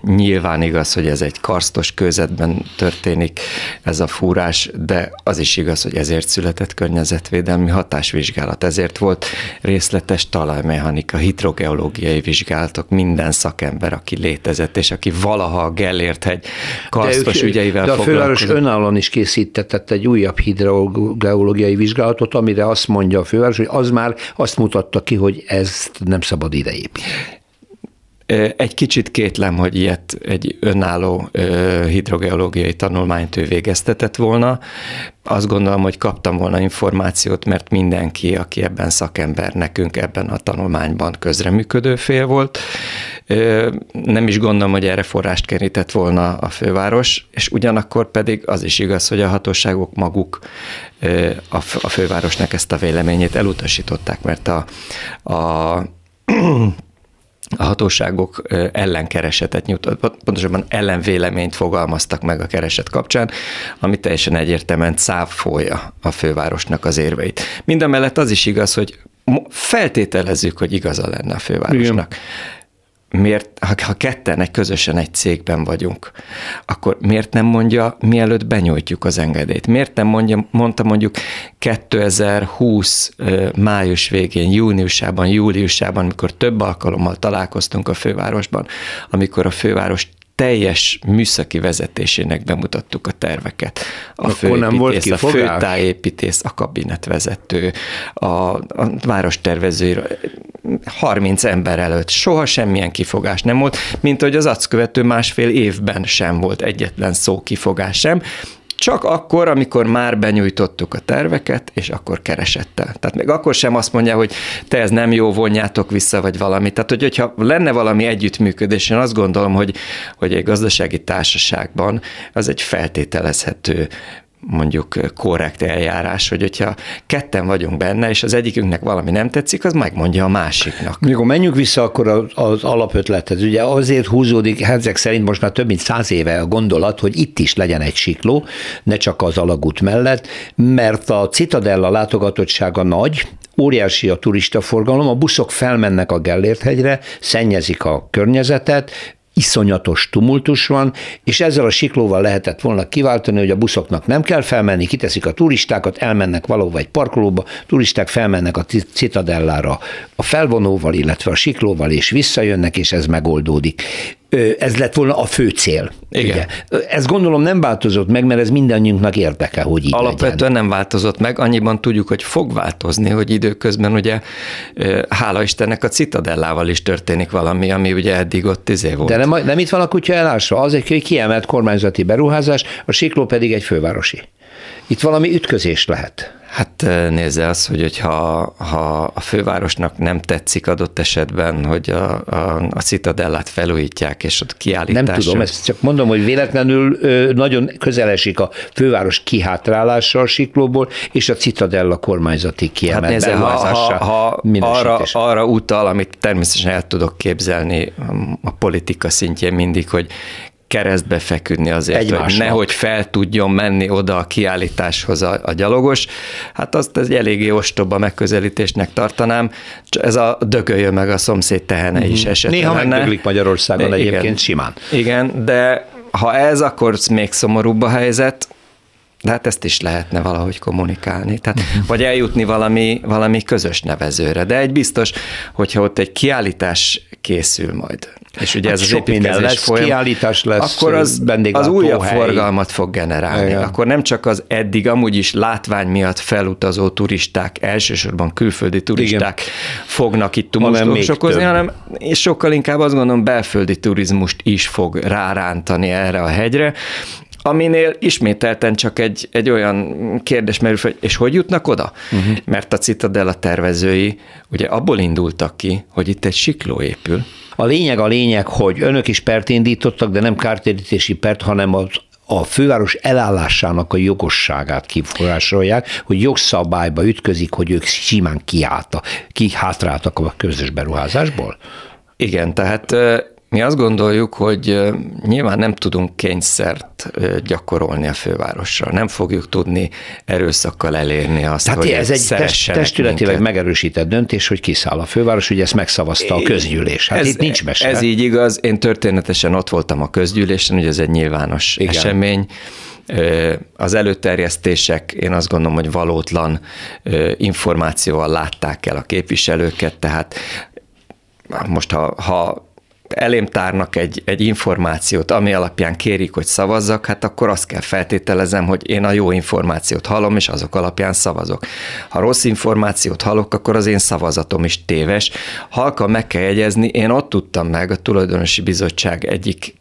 Nyilván igaz, hogy ez egy karsztos kőzetben történik ez a fúrás, de az is igaz, hogy ezért született környezetvédelmi hatásvizsgálat, ezért volt részletes talajmechanika, hidrogeológiai vizsgálatok, minden szakember, aki létezett, és aki valaha a Gellérthegy karsztos ügyeivel foglalkozott. De a főváros önállóan is készítetett egy újabb hidrogeológiai vizsgálatot, amire azt mondja a főváros, hogy az már azt mutatta ki, hogy ezt nem szabad ide építeni. Egy kicsit kétlem, hogy ilyet egy önálló hidrogeológiai tanulmányt ő végeztetett volna. Azt gondolom, hogy kaptam volna információt, mert mindenki, aki ebben szakember, nekünk ebben a tanulmányban közreműködő fél volt. Nem is gondolom, hogy erre forrást kerített volna a főváros, és ugyanakkor pedig az is igaz, hogy a hatóságok maguk a fővárosnak ezt a véleményét elutasították, mert a hatóságok ellenkeresetet nyújtottak, pontosabban ellenvéleményt fogalmaztak meg a kereset kapcsán, ami teljesen egyértelműen cáfolja a fővárosnak az érveit. Mindamellett az is igaz, hogy feltételezzük, hogy igaza lenne a fővárosnak. Igen. miért, ha ketten közösen egy cégben vagyunk, akkor miért nem mondja, mielőtt benyújtjuk az engedélyt? Miért nem mondta mondjuk 2020 május végén, júliusában, amikor több alkalommal találkoztunk a fővárosban, amikor a főváros teljes műszaki vezetésének bemutattuk a terveket. A főépítész, a főtájépítész, a kabinetvezető, a várostervező, 30 ember előtt soha semmilyen kifogás nem volt, mint hogy az azt követő másfél évben sem volt egyetlen szó kifogás sem, csak akkor, amikor már benyújtottuk a terveket, és akkor keresette. Tehát még akkor sem azt mondja, hogy te ez nem jó, vonjátok vissza, vagy valami. Tehát, hogyha lenne valami együttműködés, én azt gondolom, hogy egy gazdasági társaságban az egy feltételezhető, mondjuk korrekt eljárás, hogyha ketten vagyunk benne, és az egyikünknek valami nem tetszik, az megmondja a másiknak. Mikor menjünk vissza akkor az alapötlethez, ugye azért húzódik, ezek szerint most már több mint 100 éve a gondolat, hogy itt is legyen egy sikló, ne csak az alagút mellett, mert a Citadella látogatottsága nagy, óriási a turistaforgalom, a buszok felmennek a Gellérthegyre, szennyezik a környezetet, iszonyatos tumultus van, és ezzel a siklóval lehetett volna kiváltani, hogy a buszoknak nem kell felmenni, kiteszik a turistákat, elmennek valahova egy parkolóba, turisták felmennek a Citadellára a felvonóval, illetve a siklóval, és visszajönnek, és ez megoldódik. Ez lett volna a fő cél. Igen. Ugye? Ez gondolom nem változott meg, mert ez mindannyiunknak érdeke, hogy így alapvetően legyen. Nem változott meg, annyiban tudjuk, hogy fog változni, hogy időközben ugye hála Istennek a Citadellával is történik valami, ami ugye eddig ott volt. De nem itt van a kutya elásva, az egy kiemelt kormányzati beruházás, a sikló pedig egy fővárosi. Itt valami ütközés lehet. Hát nézze azt, hogy ha a fővárosnak nem tetszik adott esetben, hogy a Citadellát felújítják, és ott kiállításra... Nem tudom, ezt csak mondom, hogy véletlenül nagyon közel esik a főváros kihátrálása a siklóból, és a Citadella kormányzati kiemelt beruházása. Hát arra utal, amit természetesen el tudok képzelni a politika szintjén mindig, hogy keresztbe feküdni azért, egymásnak, hogy nehogy fel tudjon menni oda a kiállításhoz a gyalogos. Hát azt egy eléggé ostoba megközelítésnek tartanám. Ez a dögöljön meg a szomszéd tehene is esetleg. Néha megdöglik Magyarországon egyébként, igen, simán. Igen, de ha ez, akkor még szomorúbb a helyzet. De hát ezt is lehetne valahogy kommunikálni, tehát, vagy eljutni valami közös nevezőre. De egy biztos, hogyha ott egy kiállítás készül majd, és ugye hát ez az építkezés lesz, kiállítás lesz, akkor az újabb forgalmat fog generálni. Igen. Akkor nem csak az eddig amúgy is látvány miatt felutazó turisták, elsősorban külföldi turisták, igen, fognak itt tumultust okozni, hanem és sokkal inkább azt gondolom, belföldi turizmust is fog rárántani erre a hegyre, aminél ismételten csak egy olyan kérdés merül fel, és hogy jutnak oda? Mert a Citadella tervezői ugye abból indultak ki, hogy itt egy sikló épül. A lényeg, hogy önök is pert indítottak, de nem kártérítési pert, hanem a főváros elállásának a jogosságát kifogásolják, hogy jogszabályba ütközik, hogy ők simán kihátráltak a közös beruházásból? Igen, tehát... Mi azt gondoljuk, hogy nyilván nem tudunk kényszert gyakorolni a fővárosra. Nem fogjuk tudni erőszakkal elérni azt, tehát hogy ez egy testületileg megerősített döntés, hogy kiszáll a főváros, ugye ezt megszavazta a közgyűlés. Hát itt nincs mese. Ez így igaz. Én történetesen ott voltam a közgyűlésen, ugye ez egy nyilvános, igen, esemény. Az előterjesztések, én azt gondolom, hogy valótlan információval látták el a képviselőket, tehát most ha elém tárnak egy információt, ami alapján kérik, hogy szavazzak, hát akkor azt kell feltételezem, hogy én a jó információt hallom, és azok alapján szavazok. Ha rossz információt hallok, akkor az én szavazatom is téves. Halkan meg kell jegyezni, én ott tudtam meg, a tulajdonosi bizottság egyik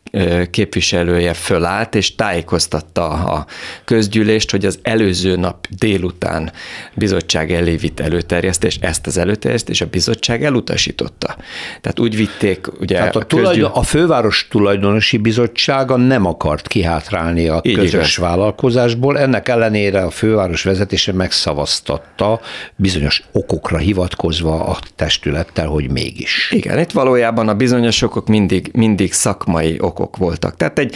képviselője fölállt, és tájékoztatta a közgyűlést, hogy az előző nap délután bizottság elé vitt előterjesztés, ezt az előterjesztés a bizottság elutasította. Tehát úgy vitték, ugye... Tehát a főváros tulajdonosi bizottsága nem akart kihátrálni a közös vállalkozásból, ennek ellenére a főváros vezetése megszavaztatta bizonyos okokra hivatkozva a testülettel, hogy mégis. Igen, itt valójában a bizonyos okok mindig szakmai okok voltak. Tehát egy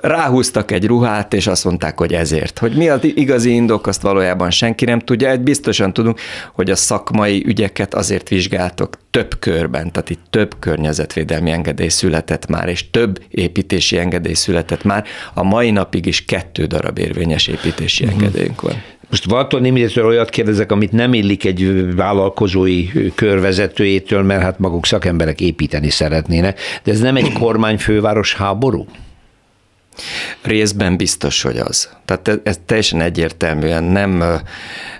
ráhúztak egy ruhát, és azt mondták, hogy ezért. Hogy mi az igazi indok, azt valójában senki nem tudja. Egy biztosan tudunk, hogy a szakmai ügyeket azért vizsgáltok több körben, tehát itt több környezetvédelmi engedély született már, és több építési engedély született már. A mai napig is 2 darab érvényes építési engedélyünk van. Most Valton Imrétől olyat kérdezek, amit nem illik egy vállalkozói körvezetőjétől, mert hát maguk szakemberek építeni szeretnének, de ez nem egy kormányfőváros háború? Részben biztos, hogy az. Tehát ez teljesen egyértelműen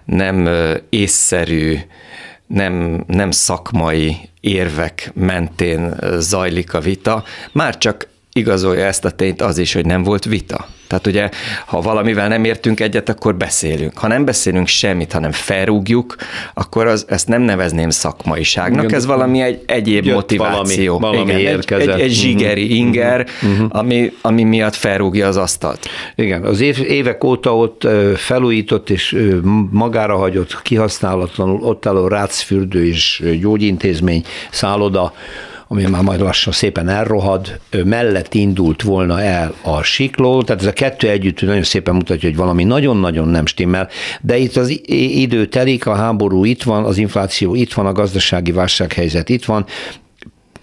nem észszerű, nem szakmai érvek mentén zajlik a vita, már csak igazolja ezt a tényt az is, hogy nem volt vita. Tehát ugye, ha valamivel nem értünk egyet, akkor beszélünk. Ha nem beszélünk semmit, hanem felrúgjuk, akkor ezt nem nevezném szakmaiságnak, igen, ez valami egy egyéb motiváció. Valami igen, egy zsigeri inger, ami miatt felrúgja az asztalt. Igen, az évek óta ott felújított és magára hagyott, kihasználatlanul ott álló Ráczfürdő és gyógyintézmény, szálloda, ami már majd lassan szépen elrohad, mellett indult volna el a sikló, tehát ez a 2 együtt nagyon szépen mutatja, hogy valami nagyon-nagyon nem stimmel, de itt az idő telik, a háború itt van, az infláció itt van, a gazdasági válsághelyzet itt van,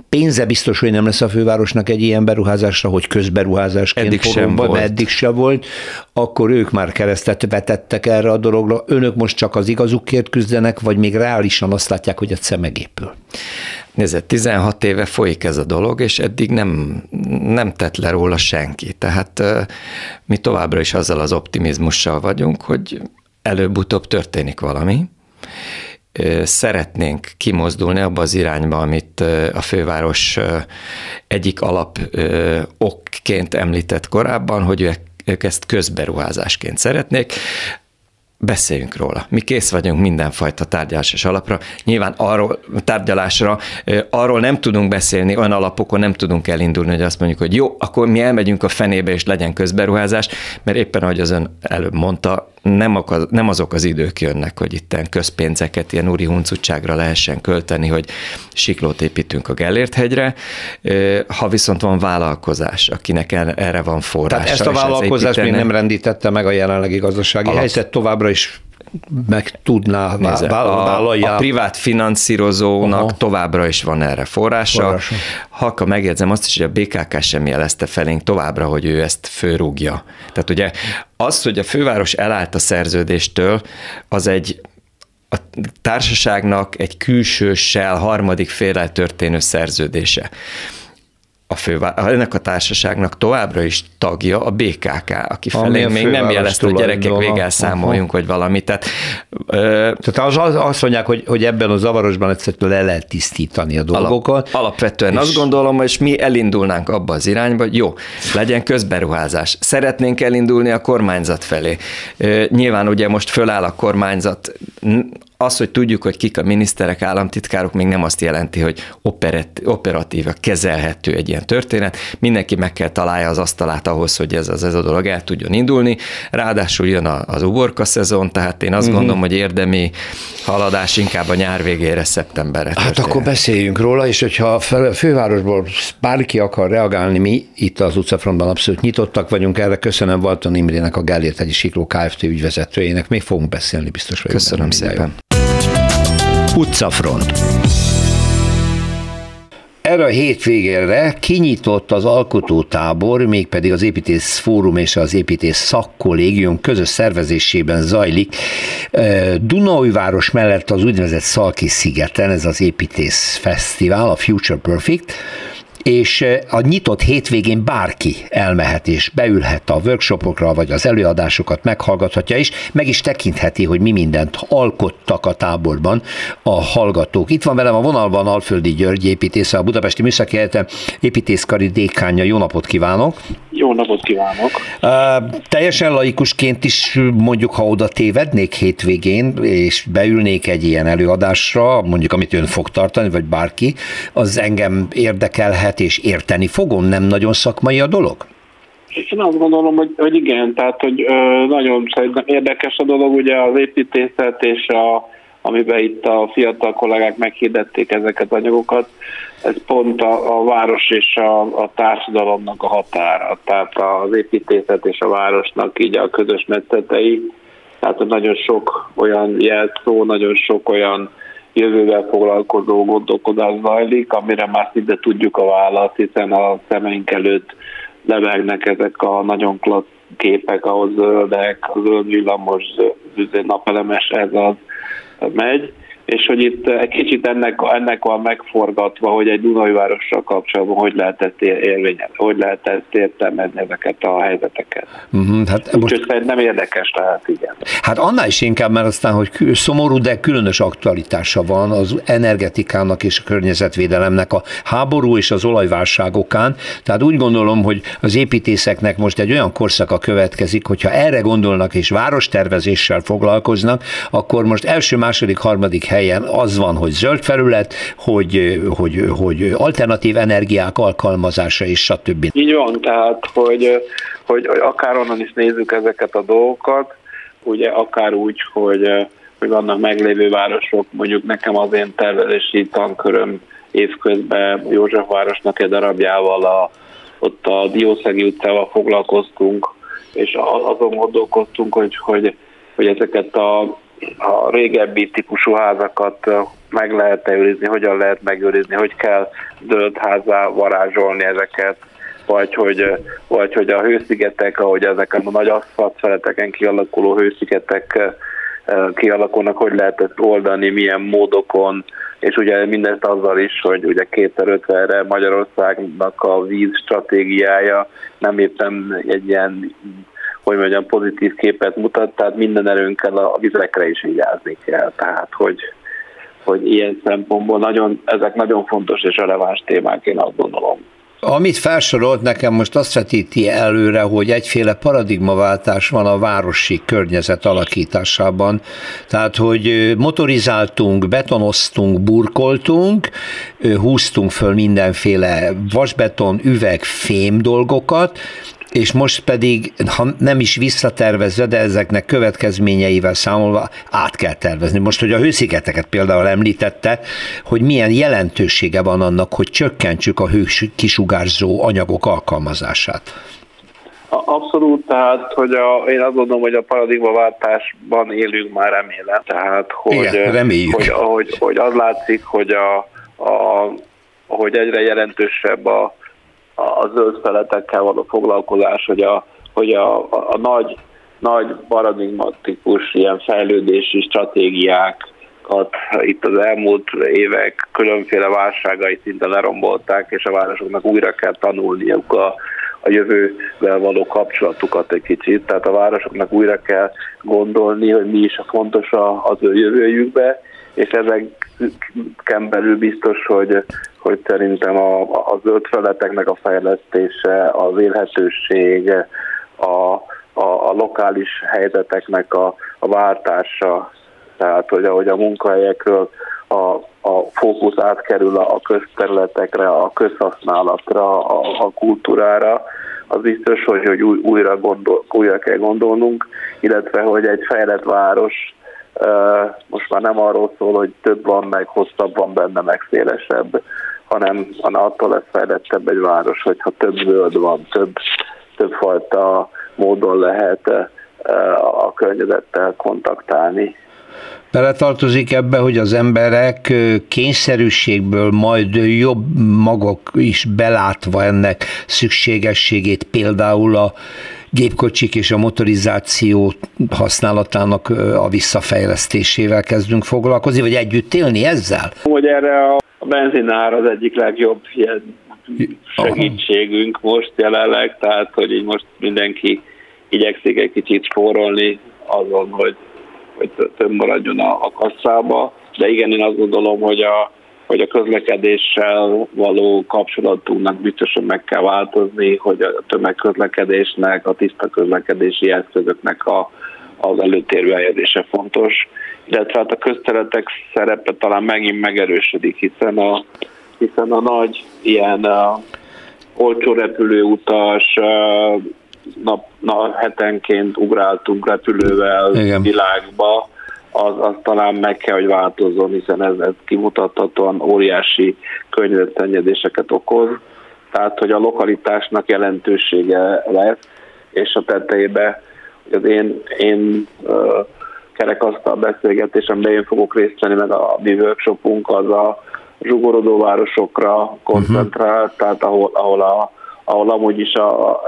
pénze biztos, hogy nem lesz a fővárosnak egy ilyen beruházásra, hogy közberuházásként eddig sem volt, akkor ők már keresztet vetettek erre a dologra, önök most csak az igazukért küzdenek, vagy még reálisan azt látják, hogy egyszer megépül? Nézd, 16 éve folyik ez a dolog, és eddig nem tett le róla senki. Tehát mi továbbra is azzal az optimizmussal vagyunk, hogy előbb-utóbb történik valami. Szeretnénk kimozdulni abba az irányba, amit a főváros egyik alap okként említett korábban, hogy ők ezt közberuházásként szeretnék. Beszéljünk róla. Mi kész vagyunk mindenfajta tárgyalásos alapra. Nyilván arról nem tudunk beszélni, olyan alapokon nem tudunk elindulni, hogy azt mondjuk, hogy jó, akkor mi elmegyünk a fenébe, és legyen közberuházás, mert éppen, ahogy az ön előbb mondta, nem azok az idők jönnek, hogy itten közpénzeket ilyen úri huncutságra lehessen költeni, hogy siklót építünk a Gellérthegyre. Ha viszont van vállalkozás, akinek erre van forrása. Tehát ezt a vállalkozást még nem rendítette meg a jelenlegi gazdasági helyzet, továbbra is meg tudná vállalni. A privát finanszírozónak továbbra is van erre forrása. Halka megjegyzem azt is, hogy a BKK sem jelezte felénk továbbra, hogy ő ezt fölrúgja. Tehát ugye az, hogy a főváros elállt a szerződéstől, az a társaságnak egy külsőssel, harmadik féllel történő szerződése. Ennek a társaságnak továbbra is tagja a BKK, aki felé még nem jelezte, hogy gyerekek végül számoljunk, hogy valami. Tehát azt mondják, hogy ebben a zavarosban egyszerűen le lehet tisztítani a dolgokat. Alapvetően azt gondolom, hogy mi elindulnánk abba az irányba, hogy jó, legyen közberuházás. Szeretnénk elindulni a kormányzat felé. Nyilván ugye most föláll a kormányzat. Az, hogy tudjuk, hogy kik a miniszterek, államtitkárok, még nem azt jelenti, hogy operatíva, kezelhető egy ilyen történet. Mindenki meg kell találja az asztalát ahhoz, hogy ez a dolog el tudjon indulni. Ráadásul jön az uborka szezon, tehát én azt gondolom, hogy érdemi haladás inkább a nyár végére, szeptemberre történet. Hát akkor beszéljünk róla, és hogyha a fővárosból bárki akar reagálni, mi itt az utcafrontban abszolút nyitottak vagyunk erre. Köszönöm Valton Imrének, a Gellérthegyi Sikló Kft. Ügyvezetőjének. Még fogunk beszélni, biztos vagyok. Köszönöm szépen. Utcafront. Erre a hétvégére kinyitott az alkotótábor, mégpedig az Építész Fórum és az Építész Szakkollégium közös szervezésében zajlik. Dunaújváros mellett az úgynevezett Szalki-szigeten, ez az Építész Fesztivál, a Future Perfect, és a nyitott hétvégén bárki elmehet és beülhet a workshopokra, vagy az előadásokat meghallgathatja, és meg is tekintheti, hogy mi mindent alkottak a táborban a hallgatók. Itt van velem a vonalban Alföldi György építész, a Budapesti Műszaki Egyetem építészkari dékánja. Jó napot kívánok! Jó napot kívánok! Teljesen laikusként is, mondjuk, ha oda tévednék hétvégén, és beülnék egy ilyen előadásra, mondjuk amit ön fog tartani, vagy bárki, az engem érdekelhet, és érteni fogom, nem nagyon szakmai a dolog? Én azt gondolom, hogy igen, tehát hogy nagyon érdekes a dolog, ugye az építészet és amiben itt a fiatal kollégák meghirdették ezeket az anyagokat, ez pont a város és a társadalomnak a határa, tehát az építészet és a városnak így a közös metszetei, tehát nagyon sok olyan jelszó, nagyon sok olyan jövővel foglalkozó gondolkodás zajlik, amire már szinte tudjuk a választ, hiszen a szemeink előtt lebegnek ezek a nagyon klassz képek, ahol zöldek, zöld villamos, napelemes, ez az megy, és hogy itt egy kicsit ennek van megforgatva, hogy egy Dunaújvárossal kapcsolatban hogy lehet ezt érvényelni, hogy lehet ezt értelmezni ezeket a helyzeteket. Hát úgyhogy most... nem érdekes lehet, igen. Hát annál is inkább, mert aztán, hogy szomorú, de különös aktualitása van az energetikának és a környezetvédelemnek a háború és az olajválság okán. Tehát úgy gondolom, hogy az építészeknek most egy olyan korszaka következik, hogyha erre gondolnak és várostervezéssel foglalkoznak, akkor most első, második, harmadik helyen az van, hogy zöld felület, hogy alternatív energiák alkalmazása és stb. Így van, tehát, hogy akár onnan is nézzük ezeket a dolgokat, ugye akár úgy, hogy vannak meglévő városok, mondjuk nekem az én tervezési tanköröm évközben Józsefvárosnak egy darabjával, ott a Diószegi utcával foglalkoztunk, és azon gondolkoztunk, hogy ezeket a régebbi típusú házakat meg lehet-e őrizni, hogyan lehet megőrizni, hogy kell zöldházzá varázsolni ezeket, vagy hogy a hőszigetek, ahogy ezek a nagy aszfaltfeleteken kialakuló hőszigetek kialakulnak, hogy lehet ezt oldani, milyen módokon, és ugye mindent azzal is, hogy ugye 2050-re Magyarországnak a vízstratégiája nem éppen egy ilyen, hogy mondjam, pozitív képet mutat, tehát minden erőnkkel a vizekre is vigyázni kell. Tehát, hogy ilyen szempontból ezek nagyon fontos és releváns témák, én azt gondolom. Amit felsorolt nekem most azt vetíti előre, hogy egyféle paradigmaváltás van a városi környezet alakításában. Tehát, hogy motorizáltunk, betonoztunk, burkoltunk, húztunk föl mindenféle vasbeton, üveg, fém dolgokat, és most pedig, ha nem is visszatervezve, de ezeknek következményeivel számolva át kell tervezni. Most, hogy a hőszigeteket például említette, hogy milyen jelentősége van annak, hogy csökkentsük a hőkisugárzó anyagok alkalmazását. Abszolút, tehát, hogy én azt gondolom, hogy a paradigmaváltásban élünk már, remélem. Tehát, hogy az látszik, hogy hogy egyre jelentősebb a zöld feletekkel való foglalkozás, hogy a nagy paradigmatikus ilyen fejlődési stratégiákat itt az elmúlt évek különféle válságai szinte lerombolták, és a városoknak újra kell tanulniuk a jövővel való kapcsolatukat egy kicsit. Tehát a városoknak újra kell gondolni, hogy mi is a fontos az ő jövőjükbe, és ezeken belül biztos, hogy szerintem a zöld felületeknek a fejlesztése, az élhetőség, a lokális helyzeteknek a váltása, tehát hogy a munkahelyekről a fókusz átkerül a közterületekre, a közhasználatra, a kultúrára, az biztos, hogy újra kell gondolnunk, illetve hogy egy fejlett város most már nem arról szól, hogy több van, meg hosszabb van benne, meg szélesebb, hanem attól lesz fejlettebb egy város, hogyha több zöld van, többfajta módon lehet a környezettel kontaktálni. Beletartozik ebbe, hogy az emberek kényszerűségből majd jobb magok is belátva ennek szükségességét, például a gépkocsik és a motorizáció használatának a visszafejlesztésével kezdünk foglalkozni, vagy együtt élni ezzel? Hogy erre a benzinár az egyik legjobb segítségünk most jelenleg, tehát hogy így most mindenki igyekszik egy kicsit spórolni azon, hogy több maradjon a kasszába, de igen, én azt gondolom, hogy a közlekedéssel való kapcsolatunknak biztosan meg kell változni, hogy a tömegközlekedésnek, a tiszta közlekedési eszközöknek az előtérbe helyezése fontos, illetve hát a közterületek szerepe talán megint megerősödik, hiszen a nagy ilyen olcsó repülőutas, hetenként ugráltunk repülővel, igen, világba, az talán meg kell, hogy változzon, hiszen ez kimutathatóan óriási környezetszennyezéseket okoz. Tehát, hogy a lokalitásnak jelentősége lesz, és a tetejébe az én kerekasztal beszélgetésemben én fogok részt venni, meg a mi workshopunk az a zsugorodó városokra koncentrál, tehát ahol amúgy is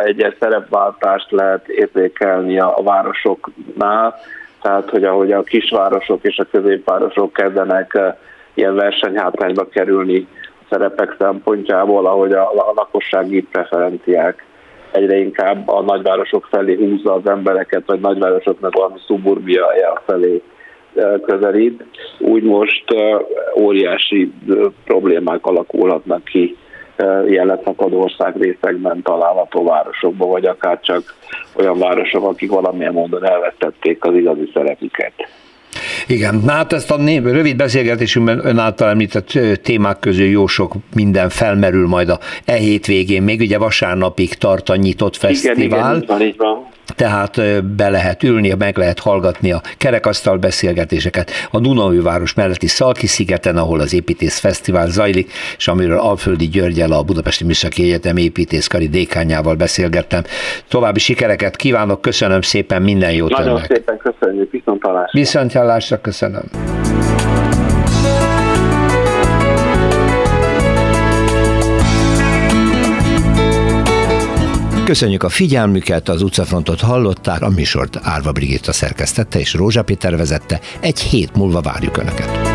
egy szerepváltást lehet érzékelni a városoknál, tehát hogy ahogy a kisvárosok és a középvárosok kezdenek ilyen versenyhátrányba kerülni a szerepek szempontjából, ahogy a lakossági preferenciák egyre inkább a nagyvárosok felé húzza az embereket, vagy nagyvárosoknak valami szuburbiája felé közelít, úgy most óriási problémák alakulhatnak ki ilyen leszakad ország részekben található városokban, vagy akár csak olyan városok, akik valamilyen módon elvesztették az igazi szerepüket. Igen, hát ezt a rövid beszélgetésünkben ön által említett témák közül jó sok minden felmerül majd e hétvégén, még ugye vasárnapig tart a nyitott fesztivál. Igen, így van. Tehát be lehet ülni, meg lehet hallgatni a kerekasztal beszélgetéseket a Dunaújváros melletti Szalki-szigeten, ahol az Építész Fesztivál zajlik, és amiről Alföldi Györgyel, a Budapesti Műszaki Egyetem építészkari dékánjával beszélgettem. További sikereket kívánok, köszönöm szépen, minden jót önnek. Nagyon szépen köszönjük, viszontlátásra. Viszontlátásra, köszönöm. Köszönjük a figyelmüket, az Utcafrontot hallották, a műsort Árva Brigitta szerkesztette és Rózsa Péter vezette. Egy hét múlva várjuk Önöket.